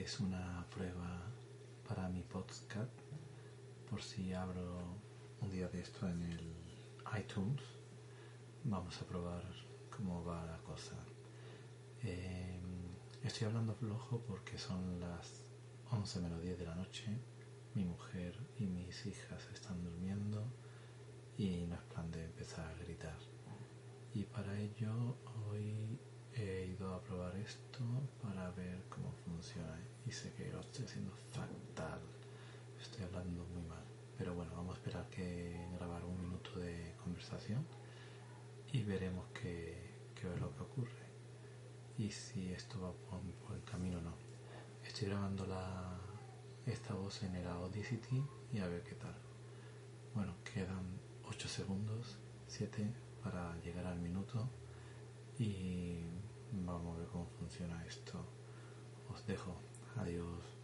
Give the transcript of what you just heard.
Esta es una prueba para mi podcast, por si abro un día de esto en el iTunes. Vamos a probar cómo va la cosa. Estoy hablando flojo porque son las 11 menos 10 de la noche. Mi mujer y mis hijas están durmiendo y no es plan de empezar a gritar. Y para ello hoy he ido a probar esto para ver cómo funciona. Y sé que lo estoy haciendo fatal. Estoy hablando muy mal. Pero bueno, vamos a esperar que grabar un minuto de conversación y veremos qué es lo que ocurre. Y si esto va por el camino o no. Estoy grabando esta voz en el Audacity y a ver qué tal. Bueno, quedan 8 segundos, 7, para llegar al minuto. Y vamos a ver cómo funciona esto. Os dejo. Adiós.